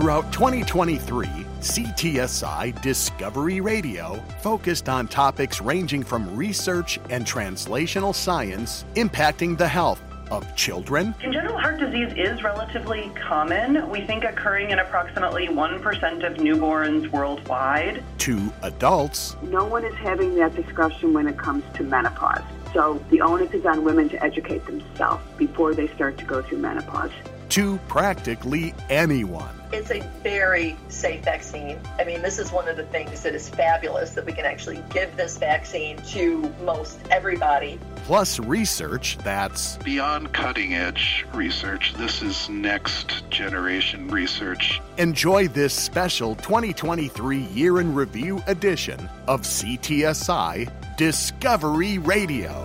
Throughout 2023, CTSI Discovery Radio focused on topics ranging from research and translational science impacting the health of children. Congenital heart disease is relatively common, we think occurring in approximately 1% of newborns worldwide. To adults. No one is having that discussion when it comes to menopause. So the onus is on women to educate themselves before they start to go through menopause. To practically anyone. It's a very safe vaccine. I mean, this is one of the things that is fabulous, that we can actually give this vaccine to most everybody. Plus research that's beyond cutting edge research. This is next generation research. Enjoy this special 2023 Year in Review edition of CTSI Discovery Radio.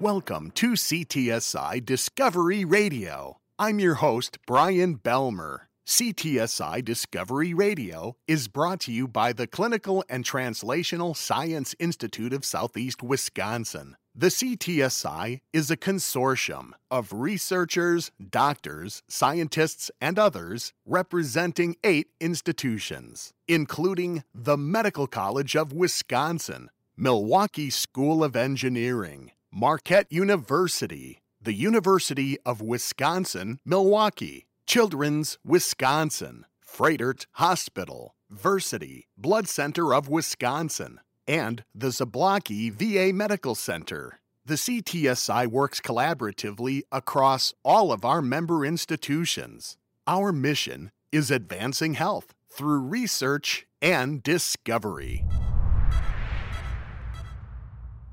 Welcome to CTSI Discovery Radio. I'm your host, Brian Bellmer. CTSI Discovery Radio is brought to you by the Clinical and Translational Science Institute of Southeast Wisconsin. The CTSI is a consortium of researchers, doctors, scientists, and others representing 8 institutions, including the Medical College of Wisconsin, Milwaukee School of Engineering, Marquette University, the University of Wisconsin-Milwaukee, Children's Wisconsin, Freighert Hospital, Versity Blood Center of Wisconsin, and the Zablocki VA Medical Center. The CTSI works collaboratively across all of our member institutions. Our mission is advancing health through research and discovery.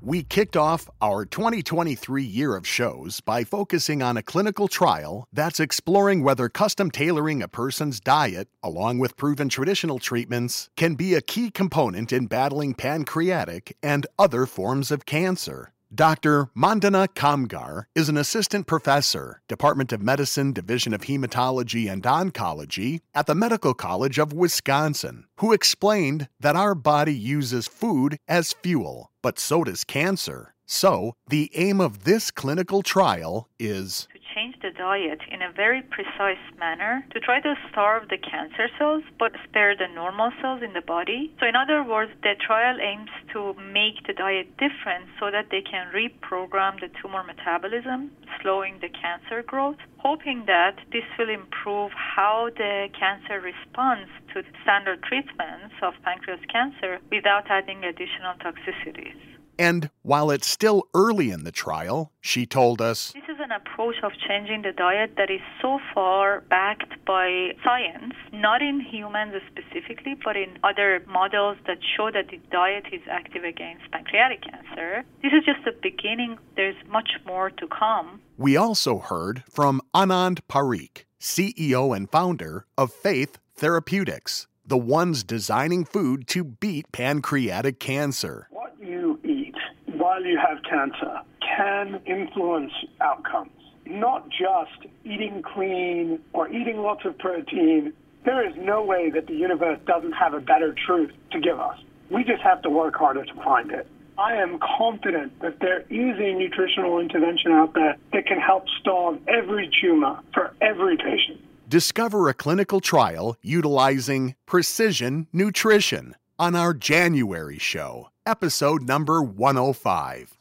We kicked off our 2023 year of shows by focusing on a clinical trial that's exploring whether custom tailoring a person's diet, along with proven traditional treatments, can be a key component in battling pancreatic and other forms of cancer. Dr. Mandana Kamgar is an assistant professor, Department of Medicine, Division of Hematology and Oncology at the Medical College of Wisconsin, who explained that our body uses food as fuel, but so does cancer. So, the aim of this clinical trial is to change the diet in a very precise manner to try to starve the cancer cells but spare the normal cells in the body. So in other words, the trial aims to make the diet different so that they can reprogram the tumor metabolism, slowing the cancer growth, hoping that this will improve how the cancer responds to standard treatments of pancreatic cancer without adding additional toxicities. And while it's still early in the trial, she told us, this is an approach of changing the diet that is so far backed by science, not in humans specifically, but in other models that show that the diet is active against pancreatic cancer. This is just the beginning. There's much more to come. We also heard from Anand Parikh, CEO and founder of Faith Therapeutics, the ones designing food to beat pancreatic cancer. What you eat while you have cancer can influence outcomes. Not just eating clean or eating lots of protein. There is no way that the universe doesn't have a better truth to give us. We just have to work harder to find it. I am confident that there is a nutritional intervention out there that can help starve every tumor for every patient. Discover a clinical trial utilizing precision nutrition on our January show, episode number 105.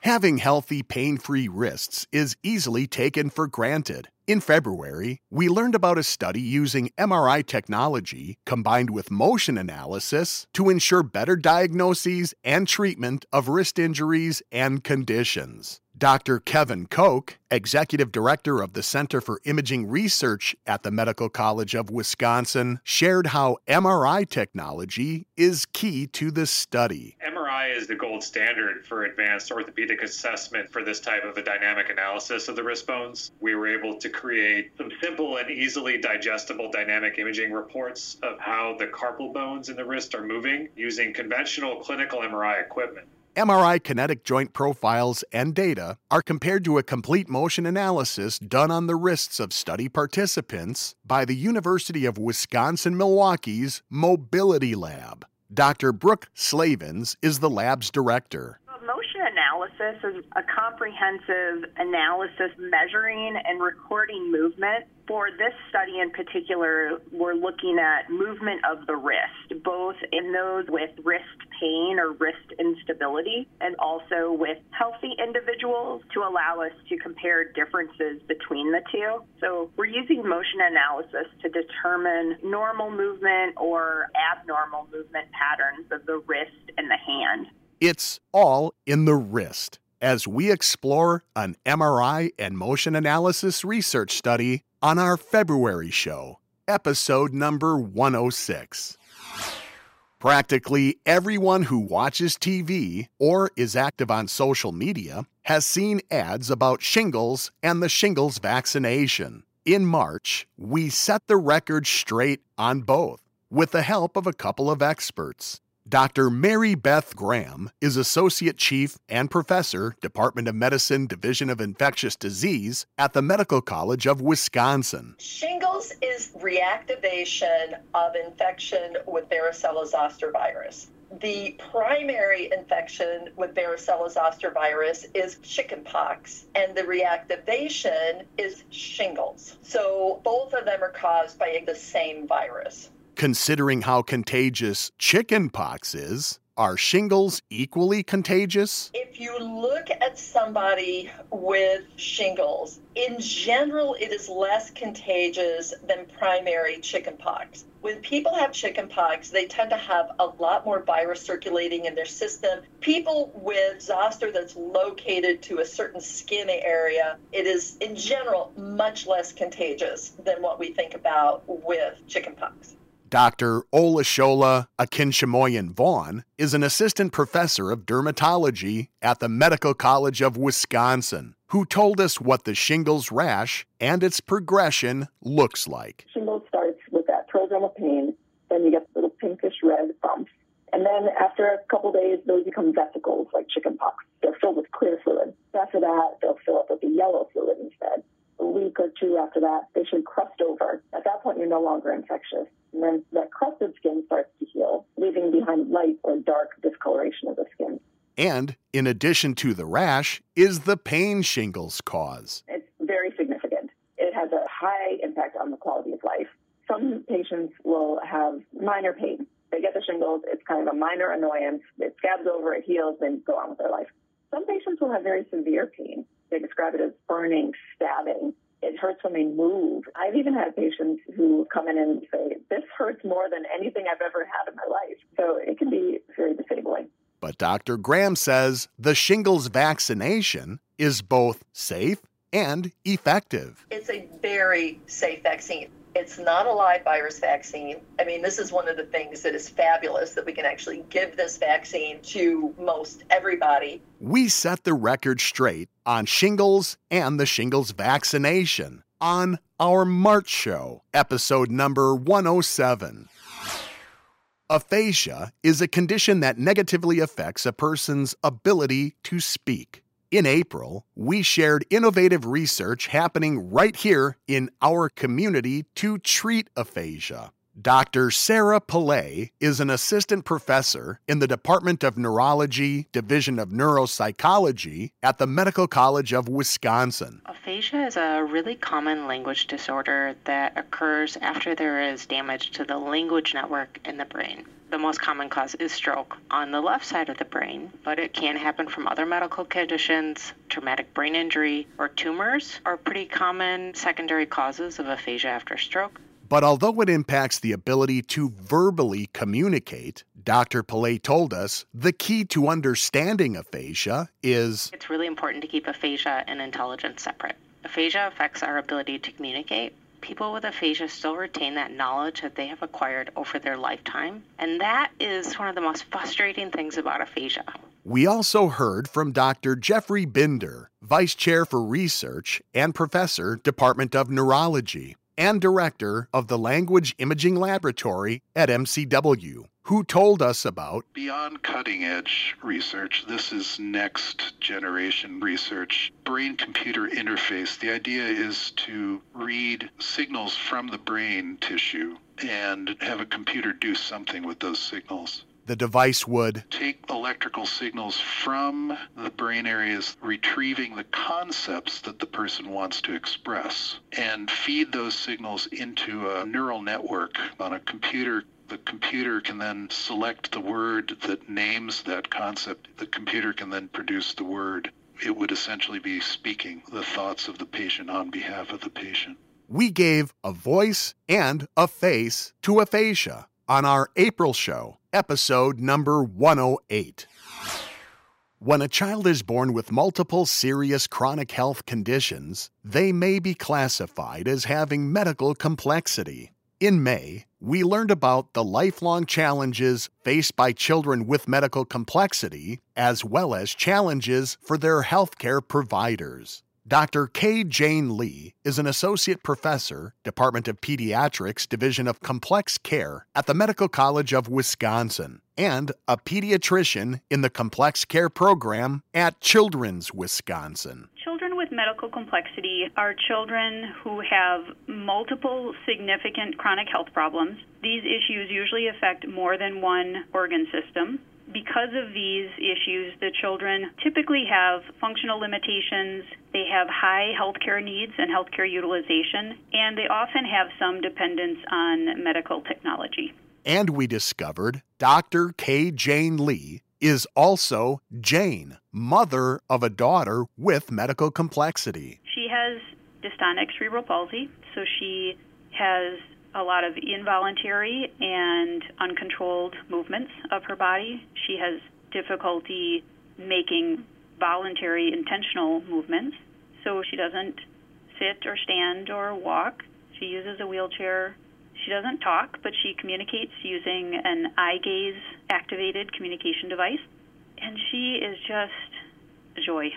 Having healthy, pain-free wrists is easily taken for granted. In February, we learned about a study using MRI technology combined with motion analysis to ensure better diagnoses and treatment of wrist injuries and conditions. Dr. Kevin Koch, Executive Director of the Center for Imaging Research at the Medical College of Wisconsin, shared how MRI technology is key to this study. MRI is the gold standard for advanced orthopedic assessment for this type of a dynamic analysis of the wrist bones. We were able to create some simple and easily digestible dynamic imaging reports of how the carpal bones in the wrist are moving using conventional clinical MRI equipment. MRI kinetic joint profiles and data are compared to a complete motion analysis done on the wrists of study participants by the University of Wisconsin-Milwaukee's Mobility Lab. Dr. Brooke Slavens is the lab's director. Motion analysis analysis is a comprehensive analysis measuring and recording movement. For this study in particular, we're looking at movement of the wrist, both in those with wrist pain or wrist instability, and also with healthy individuals to allow us to compare differences between the two. So we're using motion analysis to determine normal movement or abnormal movement patterns of the wrist and the hand. It's all in the wrist, as we explore an MRI and motion analysis research study on our February show, episode number 106. Practically everyone who watches TV or is active on social media has seen ads about shingles and the shingles vaccination. In March, we set the record straight on both with the help of a couple of experts. Dr. Mary Beth Graham is Associate Chief and Professor, Department of Medicine, Division of Infectious Disease at the Medical College of Wisconsin. Shingles is reactivation of infection with varicella zoster virus. The primary infection with varicella zoster virus is chickenpox, and the reactivation is shingles. So both of them are caused by the same virus. Considering how contagious chickenpox is, are shingles equally contagious? If you look at somebody with shingles, in general, it is less contagious than primary chickenpox. When people have chickenpox, they tend to have a lot more virus circulating in their system. People with zoster that's located to a certain skin area, it is, in general, much less contagious than what we think about with chickenpox. Dr. Ola Shola Akin Shimoyan Vaughn is an assistant professor of dermatology at the Medical College of Wisconsin, who told us what the shingles rash and its progression looks like. Shingles starts with that prodromal pain, then you get little pinkish red bumps, and then after a couple days, those become vesicles like chickenpox. They're filled with clear fluid. After that, they'll fill up with the yellow fluid instead. A week or two after that, they should crust over. At that point, you're no longer infectious. And then that crusted skin starts to heal, leaving behind light or dark discoloration of the skin. And in addition to the rash is the pain shingles cause. It's very significant. It has a high impact on the quality of life. Some patients will have minor pain. They get the shingles. It's kind of a minor annoyance. It scabs over, it heals, and go on with their life. Some patients will have very severe pain. They describe it as burning, stabbing. It hurts when they move. I've even had patients who come in and say, this hurts more than anything I've ever had in my life. So it can be very disabling. But Dr. Graham says the shingles vaccination is both safe and effective. It's a very safe vaccine. It's not a live virus vaccine. I mean, this is one of the things that is fabulous, that we can actually give this vaccine to most everybody. We set the record straight on shingles and the shingles vaccination on our March show, episode number 107. Aphasia is a condition that negatively affects a person's ability to speak. In April, we shared innovative research happening right here in our community to treat aphasia. Dr. Sarah Pillay is an assistant professor in the Department of Neurology, Division of Neuropsychology at the Medical College of Wisconsin. Aphasia is a really common language disorder that occurs after there is damage to the language network in the brain. The most common cause is stroke on the left side of the brain, but it can happen from other medical conditions. Traumatic brain injury or tumors are pretty common secondary causes of aphasia after stroke. But although it impacts the ability to verbally communicate, Dr. Pillay told us the key to understanding aphasia is... It's really important to keep aphasia and intelligence separate. Aphasia affects our ability to communicate. People with aphasia still retain that knowledge that they have acquired over their lifetime, and that is one of the most frustrating things about aphasia. We also heard from Dr. Jeffrey Binder, Vice Chair for Research and Professor, Department of Neurology, and Director of the Language Imaging Laboratory at MCW, who told us about... Beyond cutting-edge research, this is next-generation research. Brain-computer interface, the idea is to read signals from the brain tissue and have a computer do something with those signals. the device would take electrical signals from the brain areas, retrieving the concepts that the person wants to express, and feed those signals into a neural network on a computer. The computer can then select the word that names that concept. The computer can then produce the word. It would essentially be speaking the thoughts of the patient on behalf of the patient. We gave a voice and a face to aphasia on our April show, episode number 108. When a child is born with multiple serious chronic health conditions, they may be classified as having medical complexity. In May, we learned about the lifelong challenges faced by children with medical complexity, as well as challenges for their healthcare providers. Dr. Kay Jane Lee is an associate professor, Department of Pediatrics, Division of Complex Care at the Medical College of Wisconsin, and a pediatrician in the Complex Care Program at Children's Wisconsin. Children with medical complexity are children who have multiple significant chronic health problems. These issues usually affect more than one organ system. Because of these issues, the children typically have functional limitations, they have high healthcare needs and healthcare utilization, and they often have some dependence on medical technology. And we discovered Dr. Kay Jane Lee is also Jane, mother of a daughter with medical complexity. She has dystonic cerebral palsy, so she has a lot of involuntary and uncontrolled movements of her body. She has difficulty making voluntary, intentional movements. So she doesn't sit or stand or walk. She uses a wheelchair. She doesn't talk, but she communicates using an eye gaze activated communication device. And she is just a joy.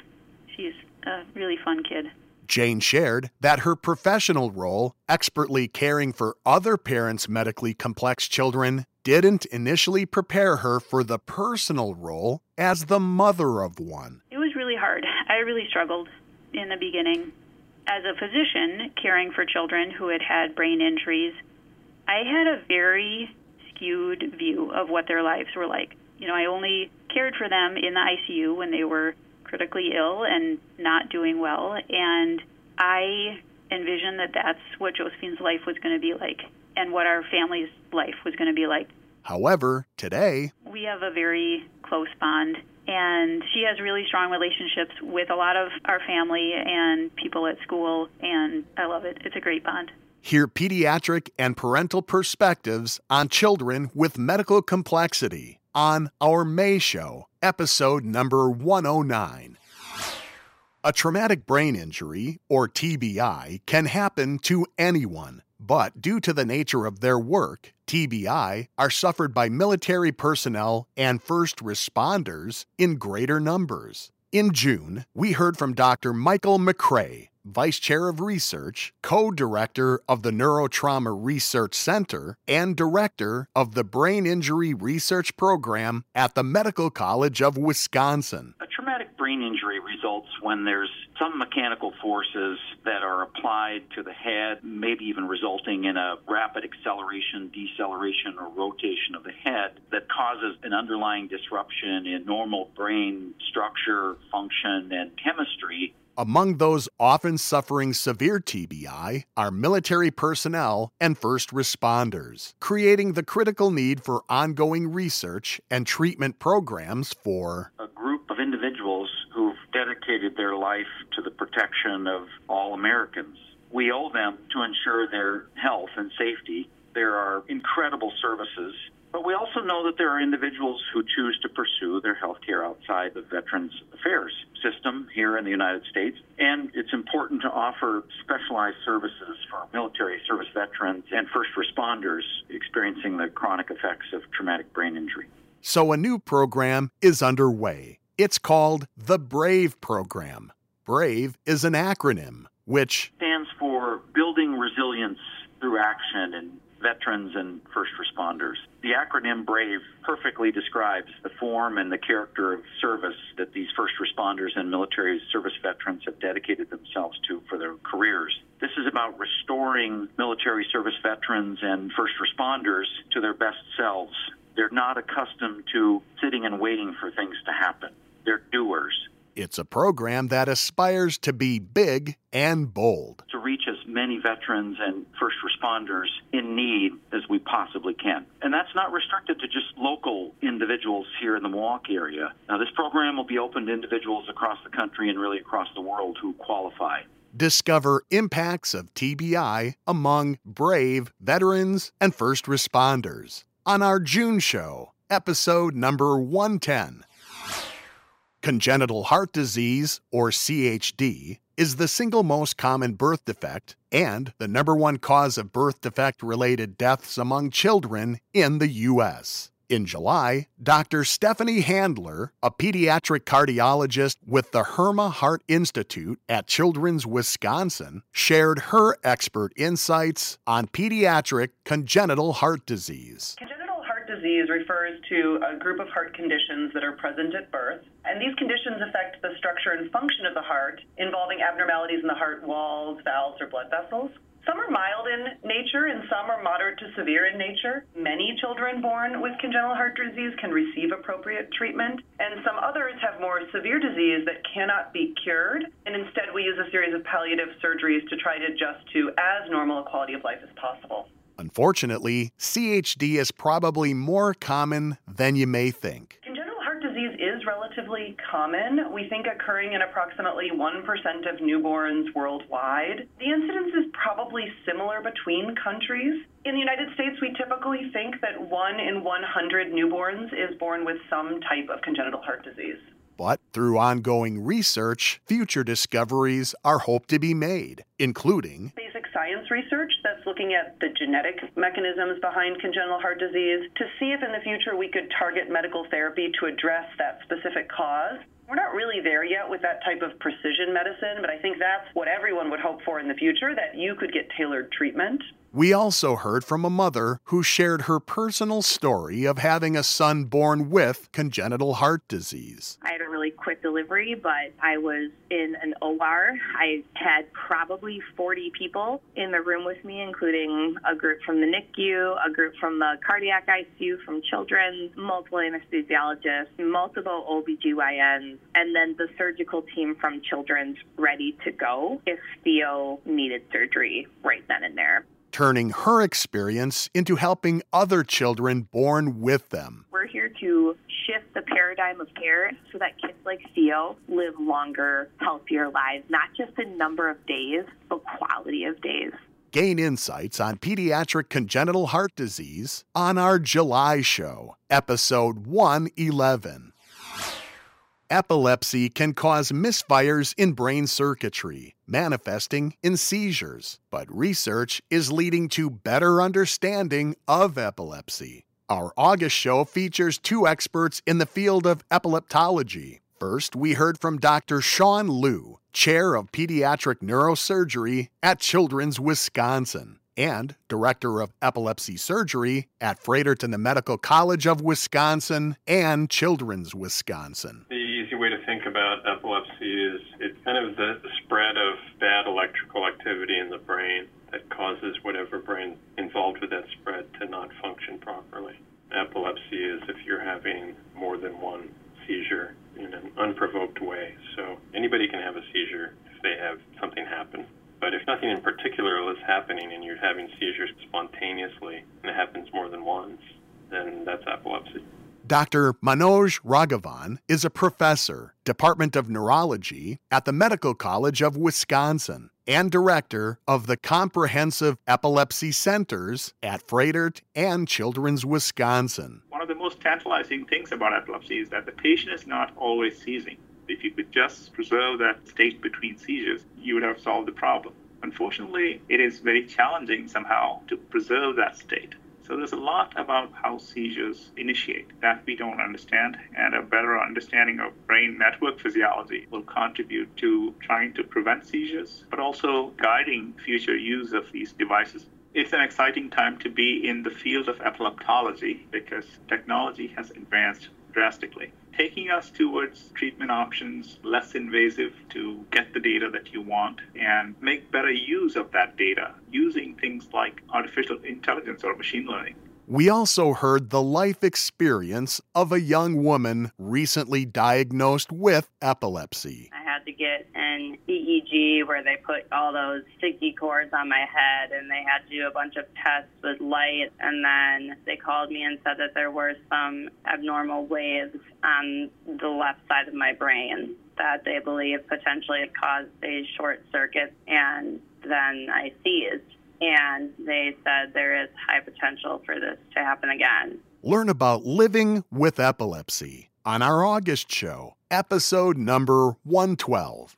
She's a really fun kid. Jane shared that her professional role, expertly caring for other parents' medically complex children, didn't initially prepare her for the personal role as the mother of one. It was really hard. I really struggled in the beginning. As a physician caring for children who had had brain injuries, I had a very skewed view of what their lives were like. You know, I only cared for them in the ICU when they were critically ill and not doing well, and I envisioned that that's what Josephine's life was going to be like and what our family's life was going to be like. However, today, we have a very close bond, and she has really strong relationships with a lot of our family and people at school, and I love it. It's a great bond. Hear pediatric and parental perspectives on children with medical complexity on our May show, episode number 109. A traumatic brain injury, or TBI, can happen to anyone, but due to the nature of their work, TBI are suffered by military personnel and first responders in greater numbers. In June, we heard from Dr. Michael McCrea, Vice Chair of Research, Co-Director of the Neurotrauma Research Center, and Director of the Brain Injury Research Program at the Medical College of Wisconsin. A traumatic brain injury results when there's some mechanical forces that are applied to the head, maybe even resulting in a rapid acceleration, deceleration, or rotation of the head that causes an underlying disruption in normal brain structure, function, and chemistry. Among those often suffering severe TBI are military personnel and first responders, creating the critical need for ongoing research and treatment programs for a group of individuals who've dedicated their life to the protection of all Americans. We owe them to ensure their health and safety. There are incredible services, but we also know that there are individuals who choose to pursue their health care outside the Veterans Affairs system here in the United States, and it's important to offer specialized services for military service veterans and first responders experiencing the chronic effects of traumatic brain injury. So a new program is underway. It's called the BRAVE program. BRAVE is an acronym which stands for Building Resilience Through Action in Veterans and First Responders. The acronym BRAVE perfectly describes the form and the character of service that these first responders and military service veterans have dedicated themselves to for their careers. This is about restoring military service veterans and first responders to their best selves. They're not accustomed to sitting and waiting for things to happen. They're doers. It's a program that aspires to be big and bold, to reach as many veterans and first responders in need as we possibly can. And that's not restricted to just local individuals here in the Milwaukee area. Now, this program will be open to individuals across the country and really across the world who qualify. Discover impacts of TBI among BRAVE veterans and first responders on our June show, episode number 110. Congenital heart disease, or CHD, is the single most common birth defect and the #1 cause of birth defect-related deaths among children in the U.S. In July, Dr. Stephanie Handler, a pediatric cardiologist with the Herma Heart Institute at Children's Wisconsin, shared her expert insights on pediatric congenital heart disease. Disease refers to a group of heart conditions that are present at birth, and these conditions affect the structure and function of the heart, involving abnormalities in the heart walls, valves, or blood vessels. Some are mild in nature and some are moderate to severe in nature. Many children born with congenital heart disease can receive appropriate treatment, and some others have more severe disease that cannot be cured, and instead we use a series of palliative surgeries to try to adjust to as normal a quality of life as possible. Unfortunately, CHD is probably more common than you may think. Congenital heart disease is relatively common, we think occurring in approximately 1% of newborns worldwide. The incidence is probably similar between countries. In the United States, we typically think that 1 in 100 newborns is born with some type of congenital heart disease. But through ongoing research, future discoveries are hoped to be made, including basic science research that's looking at the genetic mechanisms behind congenital heart disease to see if in the future we could target medical therapy to address that specific cause. We're not really there yet with that type of precision medicine, but I think that's what everyone would hope for in the future, that you could get tailored treatment. We also heard from a mother who shared her personal story of having a son born with congenital heart disease. I had a really quick delivery, but I was in an OR. I had probably 40 people in the room with me, including a group from the NICU, a group from the cardiac ICU, from children's, multiple anesthesiologists, multiple OBGYNs, and then the surgical team from children's ready to go if Theo needed surgery right then and there. Turning her experience into helping other children born with them. We're here to shift the paradigm of care so that kids like Theo live longer, healthier lives, not just in number of days, but quality of days. Gain insights on pediatric congenital heart disease on our July show, episode 111. Epilepsy can cause misfires in brain circuitry, manifesting in seizures, but research is leading to better understanding of epilepsy. Our August show features two experts in the field of epileptology. First, we heard from Dr. Sean Liu, chair of pediatric neurosurgery at Children's Wisconsin and director of epilepsy surgery at Fredericton, the Medical College of Wisconsin and Children's Wisconsin. Way to think about epilepsy is it's kind of the spread of bad electrical activity in the brain that causes whatever brain involved with that spread to not function properly. Epilepsy is if you're having more than one seizure in an unprovoked way. So anybody can have a seizure if they have something happen. But if nothing in particular is happening and you're having seizures spontaneously and it happens more than once, then that's epilepsy. Dr. Manoj Raghavan is a professor, Department of Neurology at the Medical College of Wisconsin and director of the Comprehensive Epilepsy Centers at Fredericton and Children's Wisconsin. One of the most tantalizing things about epilepsy is that the patient is not always seizing. If you could just preserve that state between seizures, you would have solved the problem. Unfortunately, it is very challenging somehow to preserve that state. So there's a lot about how seizures initiate that we don't understand, and a better understanding of brain network physiology will contribute to trying to prevent seizures, but also guiding future use of these devices. It's an exciting time to be in the field of epileptology because technology has advanced drastically, taking us towards treatment options less invasive to get the data that you want and make better use of that data using things like artificial intelligence or machine learning. We also heard the life experience of a young woman recently diagnosed with epilepsy. I had to get an EEG where they put all those sticky cords on my head, and they had to do a bunch of tests with light, and then they called me and said that there were some abnormal waves on the left side of my brain that they believe potentially caused a short circuit, and then I seized. And they said there is high potential for this to happen again. Learn about living with epilepsy on our August show, episode number 112.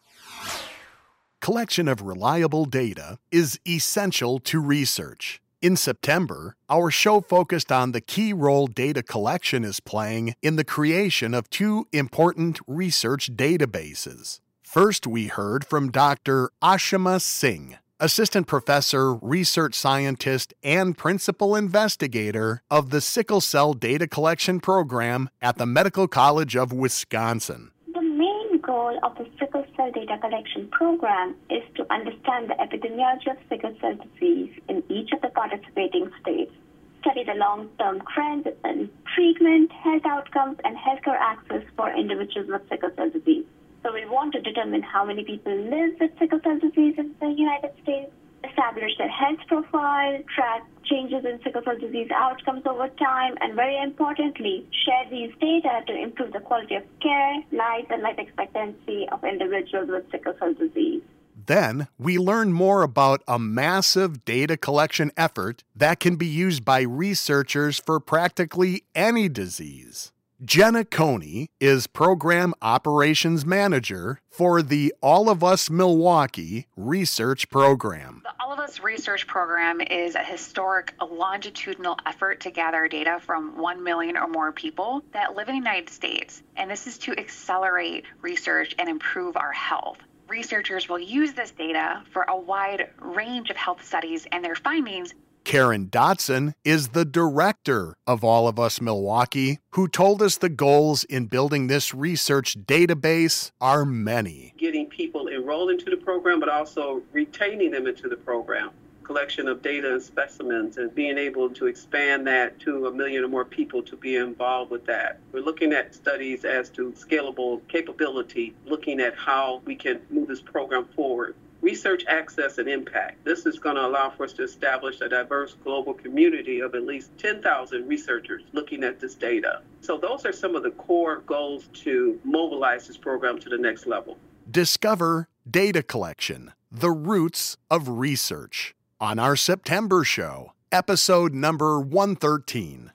Collection of reliable data is essential to research. In September, our show focused on the key role data collection is playing in the creation of two important research databases. First, we heard from Dr. Ashima Singh, assistant professor, research scientist, and principal investigator of the Sickle Cell Data Collection Program at the Medical College of Wisconsin. The main goal of the Sickle Cell Data Collection Program is to understand the epidemiology of sickle cell disease in each of the participating states, study the long-term trends in treatment, health outcomes, and healthcare access for individuals with sickle cell disease. So we want to determine how many people live with sickle cell disease in the United States, establish their health profile, track changes in sickle cell disease outcomes over time, and very importantly, share these data to improve the quality of care, life, and life expectancy of individuals with sickle cell disease. Then, we learn more about a massive data collection effort that can be used by researchers for practically any disease. Jenna Coney is Program Operations Manager for the All of Us Milwaukee Research Program. The All of Us Research Program is a historic longitudinal effort to gather data from 1 million or more people that live in the United States, and this is to accelerate research and improve our health. Researchers will use this data for a wide range of health studies and their findings. Karen Dotson is the director of All of Us Milwaukee, who told us the goals in building this research database are many. Getting people enrolled into the program, but also retaining them into the program. Collection of data and specimens and being able to expand that to 1 million or more people to be involved with that. We're looking at studies as to scalable capability, looking at how we can move this program forward. Research access and impact. This is going to allow for us to establish a diverse global community of at least 10,000 researchers looking at this data. So those are some of the core goals to mobilize this program to the next level. Discover data collection, the roots of research, on our September show, episode number 113.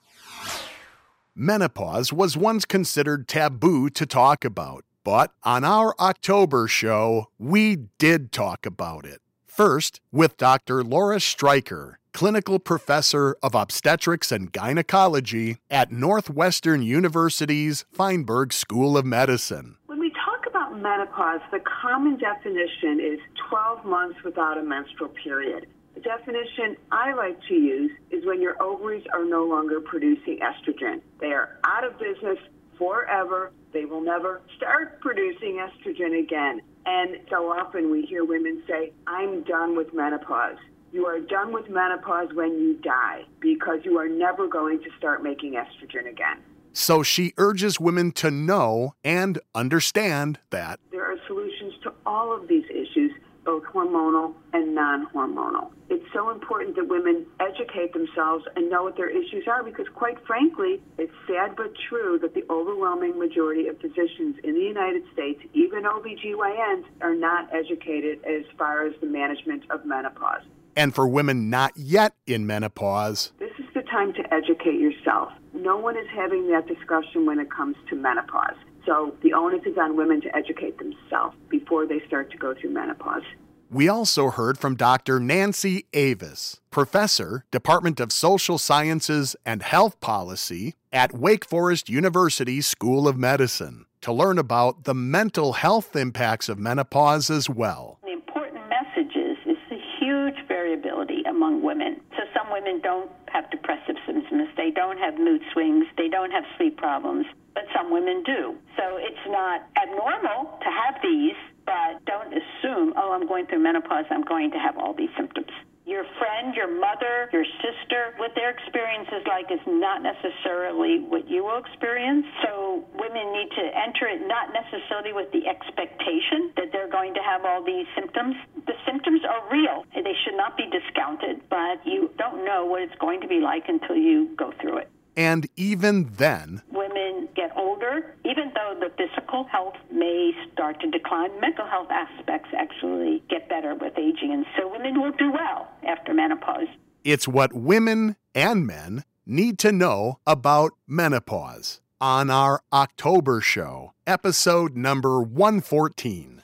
Menopause was once considered taboo to talk about. But on our October show, we did talk about it. First, with Dr. Laura Stryker, clinical professor of obstetrics and gynecology at Northwestern University's Feinberg School of Medicine. When we talk about menopause, the common definition is 12 months without a menstrual period. The definition I like to use is when your ovaries are no longer producing estrogen. They are out of business forever. They will never start producing estrogen again. And so often we hear women say, I'm done with menopause. You are done with menopause when you die because you are never going to start making estrogen again. So she urges women to know and understand that there are solutions to all of these issues, both hormonal and non-hormonal. It's so important that women educate themselves and know what their issues are because, quite frankly, it's sad but true that the overwhelming majority of physicians in the United States, even OBGYNs, are not educated as far as the management of menopause. And for women not yet in menopause, this is the time to educate yourself. No one is having that discussion when it comes to menopause. So the onus is on women to educate themselves before they start to go through menopause. We also heard from Dr. Nancy Avis, professor, Department of Social Sciences and Health Policy at Wake Forest University School of Medicine, to learn about the mental health impacts of menopause as well. The important message is the huge variability among women. So some women don't have depressive symptoms, they don't have mood swings, they don't have sleep problems. But some women do. So it's not abnormal to have these, but don't assume, oh, I'm going through menopause, I'm going to have all these symptoms. You your friend, your mother, your sister, what their experience is like is not necessarily what you will experience. So women need to enter it not necessarily with the expectation that they're going to have all these symptoms. The symptoms are real. They should not be discounted, but you don't know what it's going to be like until you go through it. And even then, women get older. Even though the physical health may start to decline, mental health aspects actually get better with aging. And so women will do well after menopause. It's what women and men need to know about menopause on our October show, episode number 114.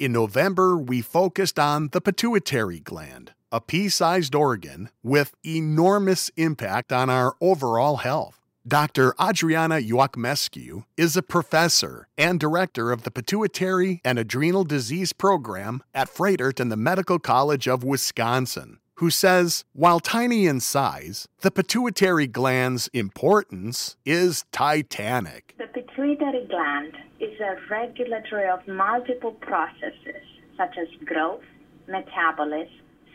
In November, we focused on the pituitary gland, a pea-sized organ with enormous impact on our overall health. Dr. Adriana Iuacmescu is a professor and director of the Pituitary and Adrenal Disease Program at Frederick and the Medical College of Wisconsin, who says, while tiny in size, the pituitary gland's importance is titanic. The pituitary gland is a regulator of multiple processes, such as growth, metabolism,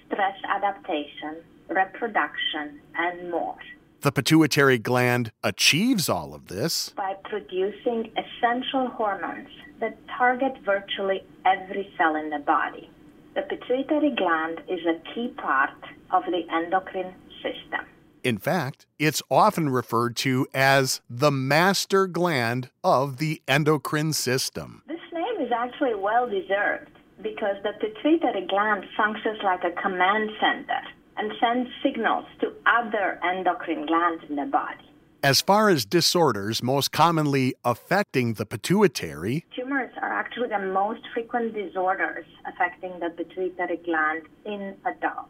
stress adaptation, reproduction, and more. The pituitary gland achieves all of this by producing essential hormones that target virtually every cell in the body. The pituitary gland is a key part of the endocrine system. In fact, it's often referred to as the master gland of the endocrine system. This name is actually well-deserved, because the pituitary gland functions like a command center and sends signals to other endocrine glands in the body. As far as disorders most commonly affecting the pituitary, tumors are actually the most frequent disorders affecting the pituitary gland in adults.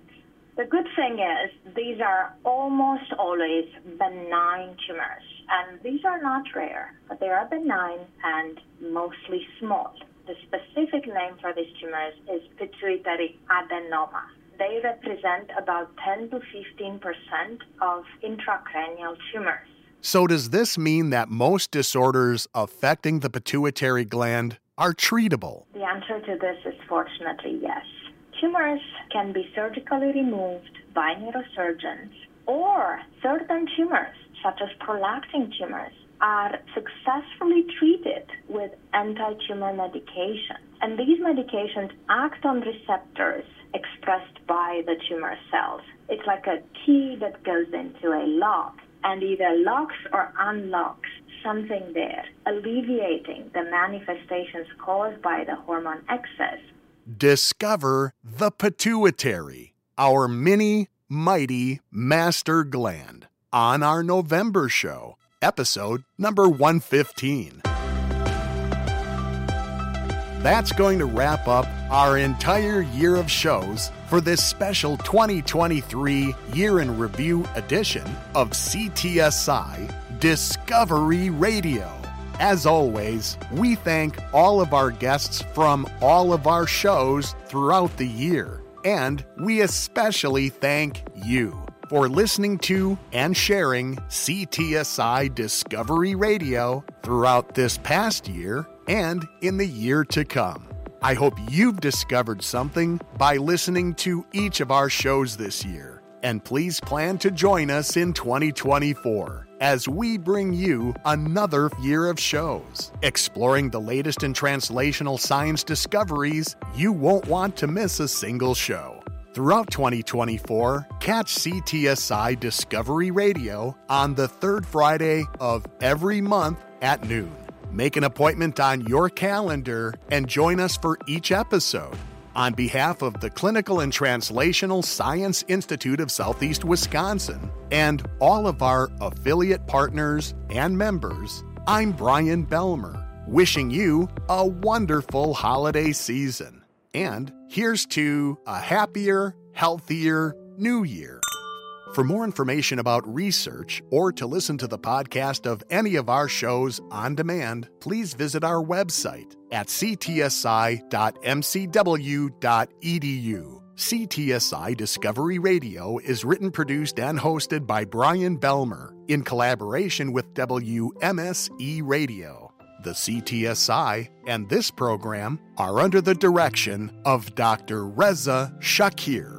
The good thing is these are almost always benign tumors, and these are not rare, but they are benign and mostly small. The specific name for these tumors is pituitary adenoma. They represent about 10 to 15% of intracranial tumors. So does this mean that most disorders affecting the pituitary gland are treatable? The answer to this is fortunately yes. Tumors can be surgically removed by neurosurgeons, or certain tumors, such as prolactin tumors, are successfully treated with anti-tumor medication. And these medications act on receptors expressed by the tumor cells. It's like a key that goes into a lock and either locks or unlocks something there, alleviating the manifestations caused by the hormone excess. Discover the pituitary, our mini, mighty master gland, on our November show, episode number 115. That's going to wrap up our entire year of shows for this special 2023 Year in Review edition of CTSI Discovery Radio. As always, we thank all of our guests from all of our shows throughout the year, and we especially thank you for listening to and sharing CTSI Discovery Radio throughout this past year and in the year to come. I hope you've discovered something by listening to each of our shows this year, and please plan to join us in 2024 as we bring you another year of shows, exploring the latest in translational science discoveries. You won't want to miss a single show. Throughout 2024, catch CTSI Discovery Radio on the third Friday of every month at noon. Make an appointment on your calendar and join us for each episode. On behalf of the Clinical and Translational Science Institute of Southeast Wisconsin and all of our affiliate partners and members, I'm Brian Bellmer, wishing you a wonderful holiday season. And here's to a happier, healthier new year. For more information about research or to listen to the podcast of any of our shows on demand, please visit our website at ctsi.mcw.edu. CTSI Discovery Radio is written, produced, and hosted by Brian Bellmer in collaboration with WMSE Radio. The CTSI and this program are under the direction of Dr. Reza Shakir.